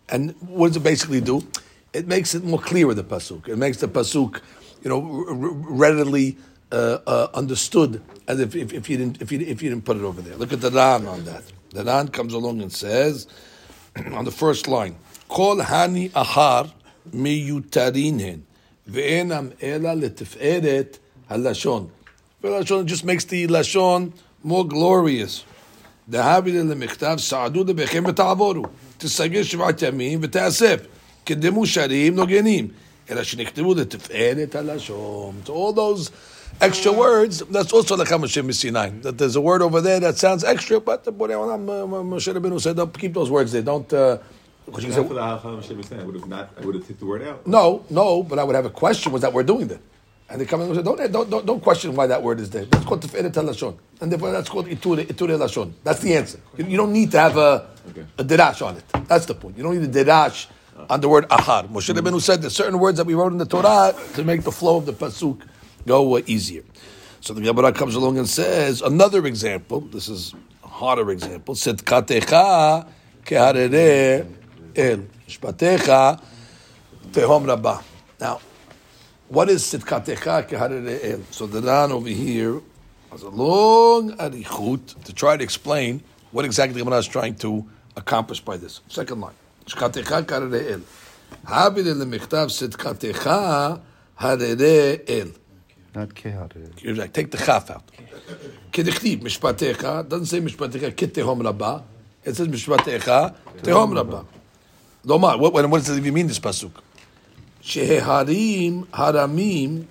And what does it basically do? It makes it more clearer, the Pasuk. It makes the Pasuk, readily understood, as if you didn't put it over there. Look at the Ran on that. The Ran comes along and says, on the first line, Kol hani achar miyutarinhen ve'enam ela letiferet halashon. Halashon just makes the lashon more glorious. Dahavid lemechtav saadu lebechem v'ta'avoru. תסגר שבעת ימים ותאסף, קדמו שערים נוגנים, אלא שנכתבו לתפארת הלשון. So all those extra words, that's also Halakha Moshe Mishinai. That there's a word over there that sounds extra, but Moshe Rabbeinu said, keep those words there. Don't... Because you said, I would have took the word out. No, but I would have a question, was that we're doing that? And they come in and say, don't question why that word is there. That's called Tiferet HaLashon. And therefore that's called Iture HaLashon. That's the answer. You don't need to have a derash on it. That's the point. You don't need a derash on the word Ahar. Moshe Rabbeinu said there's certain words that we wrote in the Torah to make the flow of the Pasuk go easier. So the Gemara comes along and says, another example, this is a harder example, Sidkatecha keharere el shpatecha tehom rabba. Now, what is Sidkatecha Keharere El? So the Ran over here has a long arichut to try to explain what exactly Gemara is trying to accomplish by this. Second line. Sidkatecha Keharere El. Habile lemichtav Sidkatecha Harere El. Not Keharere. You're right. Take the chaf out. Kedichtiv Mishpatecha. Doesn't say Mishpatecha Ketehom Rabba. It says Mishpatecha Tehom Rabba. Lomar. What does it even mean, this pasuk? Sheheharim haramim,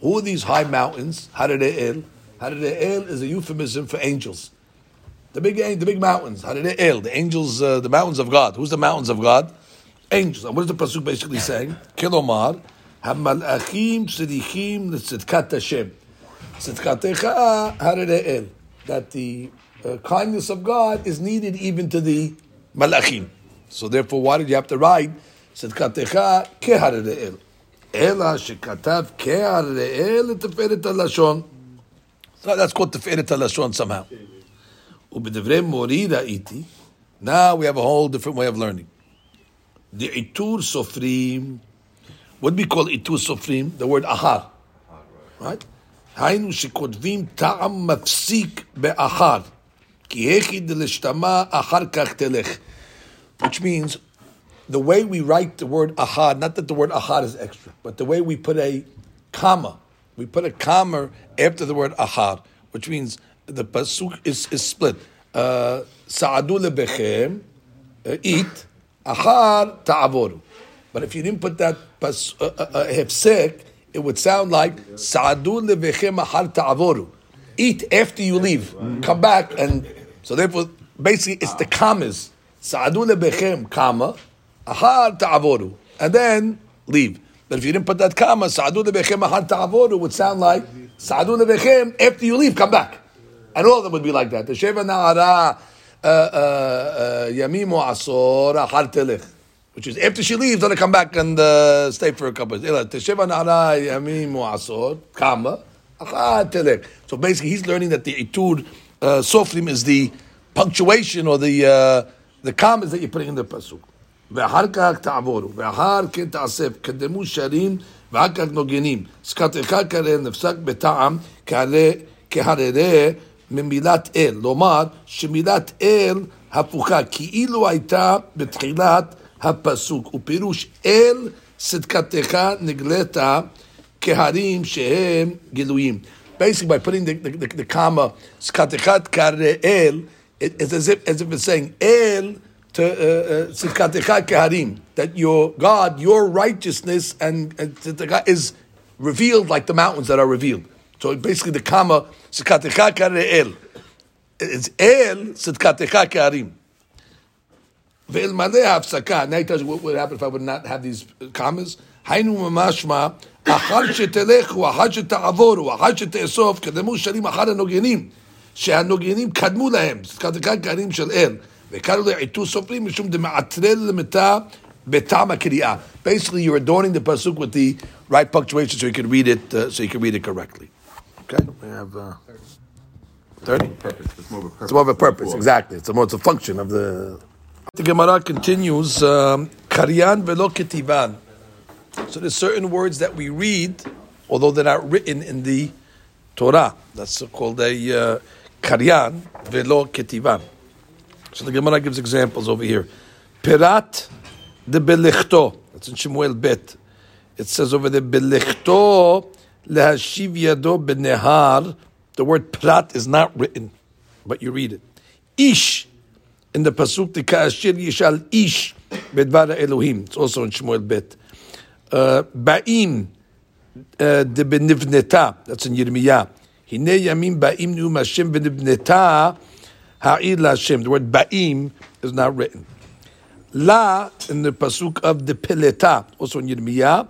who are these high mountains? Harireel. Harireel is a euphemism for angels. The big mountains. Harireel, the angels, the mountains of God. Who's the mountains of God? Angels. And what is the pasuk basically saying? Kilomar hamalachim tzedichim letzidkat Hashem. Tzidkatecha harireel. That the kindness of God is needed even to the malachim. So therefore, why did you have to write? Sidkatecha kehareel, ela shekatav kehareel teferet halashon. That's called teferet halashon somehow. Ubedivre morira iti. Now we have a whole different way of learning. The itur sofrim, what we call itur sofrim, the word ahar, right? Hainu shekodvim ta'am mafsik be'ahar ki hechid leshtama ahar kach telech, which means the way we write the word ahad, not that the word ahad is extra, but the way we put a comma. We put a comma after the word ahar, which means the pasuk is split. Sa'adu lebechem, eat, ahar ta'avoru. But if you didn't put that hefsek, it would sound like Sa'adu lebechem ahar ta'avoru. Eat after you leave. Come back, and so therefore, basically, it's the commas. Sa'adu lebechem, comma, ahar ta'avoru. And then leave. But if you didn't put that comma, Sa'adu lebechem ahar ta'avoru would sound like Sa'adu lebechem, after you leave, come back. And all of them would be like that. The Sheva Na'ara Yamimu Asor Ahar Telech, which is after she leaves, let her come back and stay for a couple of days. The Sheva Na'ara Yamimu Asor, comma, Ahar Telech. So basically he's learning that the Itur Sofrim is the punctuation or the commas that you're putting in the Pasuk. Ve'harkak ta'avoru, ve'har ken ta'asef, kedemu sharim, ve'harkak nogenim, skatecha kareh nefsak beta'am, kareh ממידת אל, לומר שמילת אל הפוכה, כאילו הייתה בתחילת הפסוק, ופירוש אל צדקתך נגלית כהרים שהם גלויים. Basically, by putting the comma, צדקתך כאל, it's as if it's saying, אל צדקתך כהרים, that your God, your righteousness and צדקה is revealed like the mountains that are revealed. So basically the comma, Sidkatecha Kare'el. It's El, Sidkatecha Karim. Ve'el Maleh Hafsaka. Now he tells you what would happen if I would not have these commas. Hainu Mamashma, Achar Shetelechu, Achar Sheta'avoru, Achar Sheta'esof, Kademu Shalim, Achar HaNogenim, SheHaNogenim Kadmu Lahem, Sidkatecha Karim Shel El. Ve'karu Le'itu Sofrim, Mishum Dema'atrel Lemeta Betama Kiri'ah. Basically you're adorning the pasuk with the right punctuation so you can read it, correctly. Okay, we have 30. Purpose. It's more of a purpose. It's more of a purpose, exactly. It's a function of the... The Gemara continues, Karyan velo ketivan. So there's certain words that we read, although they're not written in the Torah. That's called a Karyan velo ketivan. So the Gemara gives examples over here. Pirat de belichto. That's in Shemuel Bet. It says over there, belichto... Lehashiv yado b'nehar. The word prat is not written, but you read it. Ish in the pasuk t'kaashir yishal ish bedvar Elohim. It's also in Shemuel Bet. Ba'im de benivneta. That's in Yirmiyah. Hine yamim ba'im neum Hashem benivneta ha'ir la'Hashem. The word ba'im is not written. La in the pasuk of the peleta. Also in Yirmiyah.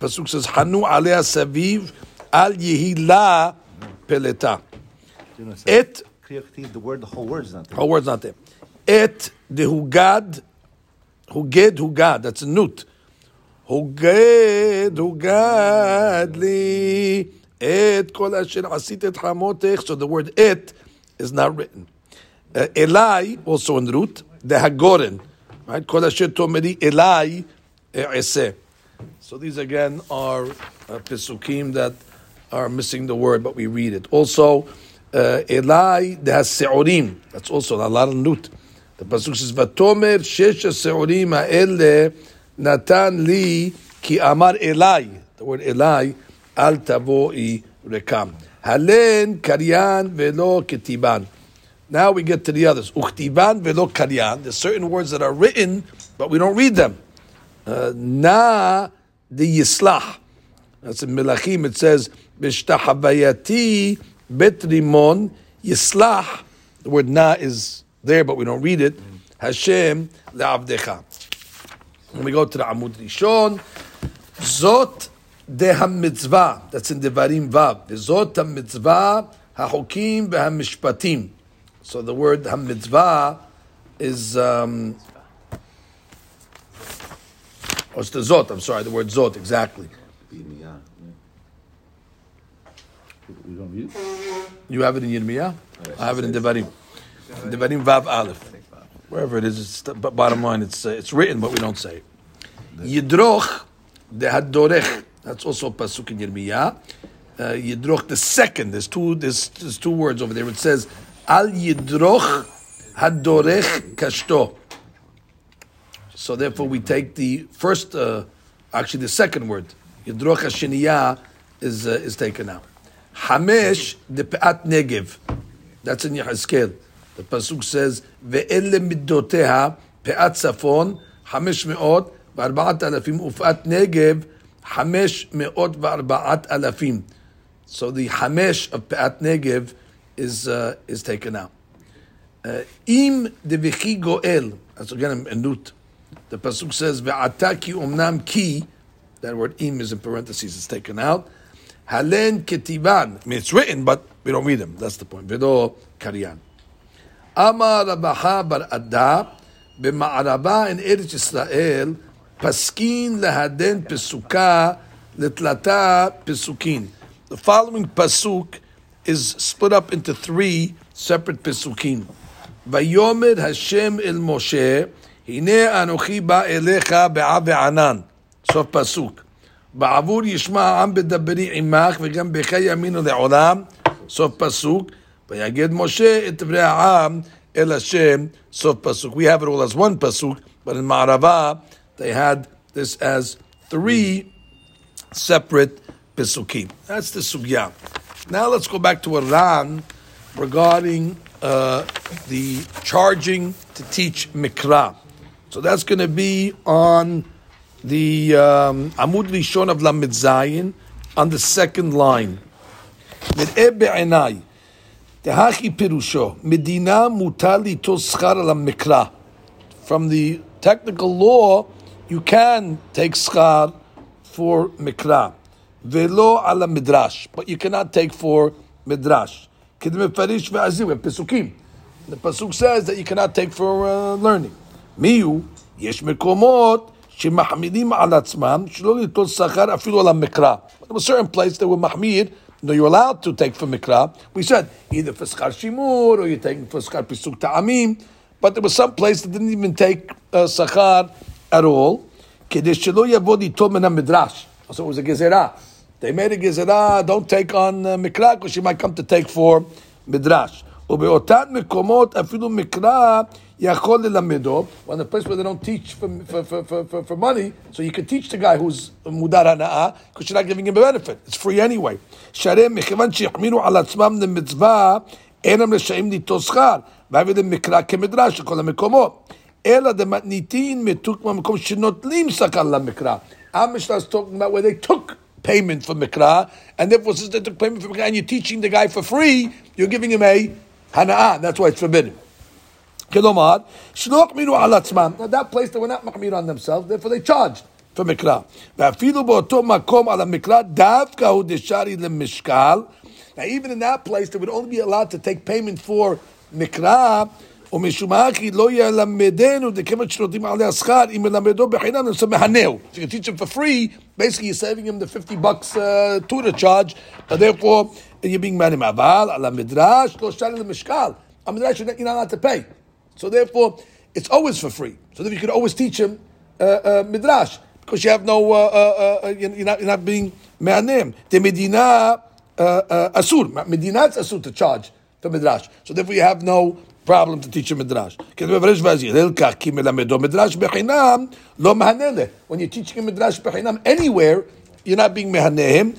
Pasuk says, "Hanu alea saviv al yehila peleta." Et the word, the whole word's not there. Whole word's not there. Et de hugad. That's a nut. Hugad li et kol asher asit et hamotech. So the word et is not written. Elai also in root. The hagoren, right? Kol asher tomeri elai eseh. So these again are pesukim that are missing the word, but we read it. Also, Elai de Seorim. That's also a lot of nut. The pasuk says, "Vatomer shesh seorim ha'ele natan li ki amar Elai." The word Elai al tavoi rekam. Halen karyan velo ketiban. Now we get to the others. Uktiban velo karyan. There's certain words that are written, but we don't read them. Na the Yislah. That's in Melachim. It says, B'shtahavayati bet rimon Yislah. The word na is there, but we don't read it. Hashem le'avdecha. And we go to the Amud Rishon. Zot deham mitzvah. That's in Devarim Vav. Zot ham mitzvah hachokim v'ham mishpatim. So the word ham mitzvah is... it's the zot, the word zot, exactly. Yirmiyah. We don't read it? You have it in Yirmiyah? Right. I have it in Devarim. Devarim Vav Aleph. Wherever it is, it's the bottom line, it's written, but we don't say it. Yidroch de Hadorech. That's also pasuk in Yirmiyah. Yidroch the second. There's two words over there. It says, Al Yidroch Hadorech Kashto. So therefore we take the second word, Yidroch HaShiniyah, is taken out. Hamesh the pe'at negev. That's in Yehezkel. The pasuk says ve'ele midoteha pe'at safon hamesh me'ot v'arbaat alafim u'fat negev hamesh me'ot v'arbaat alafim. So the hamesh of pe'at negev is taken out. Im devichi goel. That's again a nut. The pasuk says ve'ata ki umnam ki. That word im is in parentheses. It's taken out. Halen ketivan. I mean, it's written, but we don't read them. That's the point. Vedo karyan. Amar Rabaha bar Ada b'Ma'araba in Eretz Yisrael paskin lehaden pesuka letlata pesukin. The following pasuk is split up into three separate pesukim. Vayomer Hashem el Moshe hine anochi ba elecha be'av ve'anan. So pasuk. בעבור ישמע העם בדברי עמך וגם בך יאמינו לעולם, סוף פסוק, ויגד משה את דברי העם אל השם, סוף פסוק. We have it all as one pasuk, but in Ma'arava they had this as three separate pasukim. That's the sugya. Now let's go back to Iran regarding the charging to teach Mikra. So that's going to be on the Amud Rishon of Lamed Zayin on the second line. Mir'eh be'enai, tehachi pirusho, medina mutar litos schar al mikra. From the technical law, you can take schar for mikra. Velo al midrash, but you cannot take for midrash. Kedem farish ve'azim, pesukim. The pasuk says that you cannot take for learning. Miu, yesh mekomot, שמחמידים על עצמם, שלא ליטול שכר אפילו על המקרא. In a certain place they were מחמיר, no, you're allowed to take for מקרא. We said, either for שכר שימור, or you're taking for שכר פסוק טעמים, but there was some place that didn't even take שכר at all, כדי שלא יבוא ליטול מן המדרש. So it was a גזרה. They made a גזרה, don't take on מקרא, because she might come to take for מדרש. ובאותן מקומות אפילו מקרא יכול ללמדו, on the place where they don't teach for money, so you can teach the guy who's מודר הנאה, because you're not giving him a benefit. It's free anyway. שהרי מכיוון שיחמירו על עצמם למצווה, אינם רשאים ליטול שכר, והביא למקרא כמדרש לכל המקומות. אלא דמתניתין מתוק מהמקום שנוטלים שכר למקרא. Am Mishnah's talking about where they took payment for מקרא, and therefore since they took payment for מקרא, and you're teaching the guy for free, you're giving him a hana'ah. That's why it's forbidden. Now, that place they were not machmir on themselves, therefore they charged for mikra. Now, even in that place, they would only be allowed to take payment for mikra. So you teach him for free, basically you're saving him the $50 tutor charge, and therefore you're being mad. A midrash you're not allowed to pay. So therefore, it's always for free. So that you could always teach him midrash because you have no, you're not being me'anem. The medina asur, medina is asur to charge for midrash. So therefore, you have no problem to teach him midrash. When you're teaching him midrash bechinam anywhere, you're not being me'anem.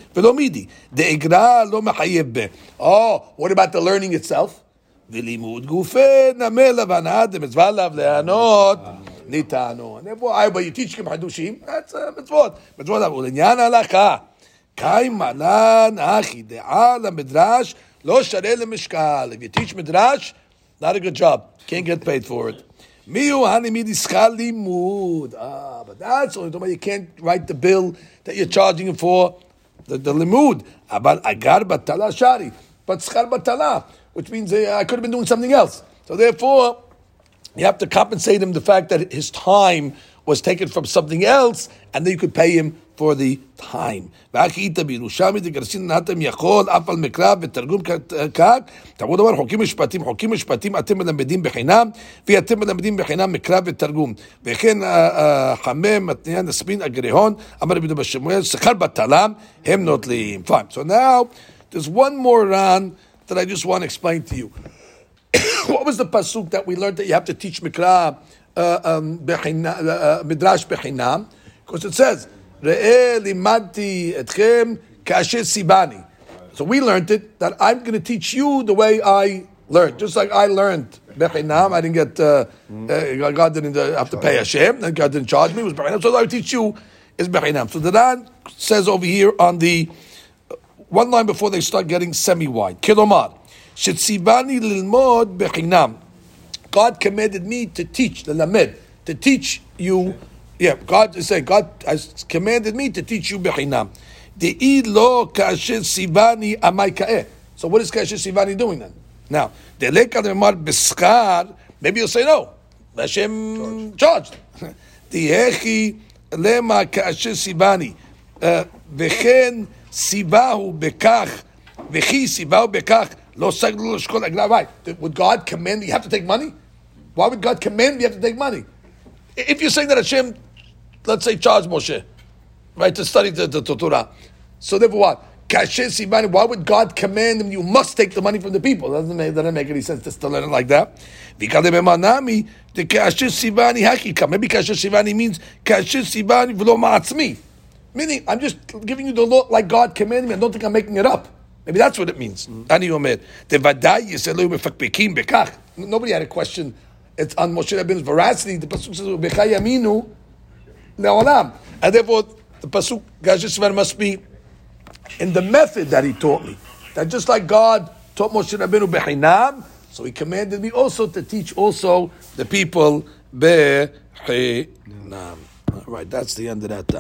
Oh, what about the learning itself? V'limud gufei nameh levanad mitzvah lav lehanot nitano. Therefore, but you teach him hadushim. That's a mitzvot. Mitzvot lav ulinyan halacha. Kaim malan achi de'al midrash lo sharei lemishkal. If you teach midrash, not a good job. Can't get paid for it. Miu hanimidi schal limud. Ah, but that's only you can't write the bill that you're charging him for the limud. Abal agar batala shari, but schal batala, which means I could have been doing something else. So therefore, you have to compensate him the fact that his time was taken from something else, and then you could pay him for the time. Fine. So now, there's one more round that I just want to explain to you. What was the pasuk that we learned that you have to teach mikra midrash bechinam? Because it says, "Re'eh limadti etchem Kasher Sibani. So we learned it, that I'm going to teach you the way I learned. Just like I learned Bechinam, I didn't get, God didn't have to pay Hashem, and God didn't charge me, it was Bechinam. So I will teach you is Bechinam. So the Ran says over here on the one line before they start getting semi-wide. Kilomar, Shetzibani lilmod Bechinam. God commanded me to teach, to teach you. Yeah, God is saying, God has commanded me to teach you Bechinam. De'i lo kasher sibani amay ka'eh. So what is kasher sibani doing then? Now, de'leka demar b'skar, maybe you'll say no. Hashem charged. De'echi lema kasher sibani. V'chen sibahu bekach. V'chi sibahu bekach. Lo saglu lo shkol agla. Right. Would God command you have to take money? Why would God command you have to take money? If you're saying that Hashem, let's say, charged Moshe, right, to study the Torah. So therefore what? Kasher Sibani, why would God command them, you must take the money from the people? That doesn't make any sense to learn it like that. V'kadebemanami, the Kasher Sibani hakika. Maybe Kasher Sibani means Kasher Sibani v'lo ma'atzmi. Meaning, I'm just giving you the law like God commanded me. I don't think I'm making it up. Maybe that's what it means. Ani Omer. Nobody had a question. It's on Moshe Rabbeinu's veracity. The Pasuk says, B'cha yaminu le'olam. And therefore, the Pasuk, Kasher Sibani must be in the method that he taught me. That just like God taught Moshe Rabbeinu Bechinam, so he commanded me also to teach also the people Bechinam. All right, that's the end of that.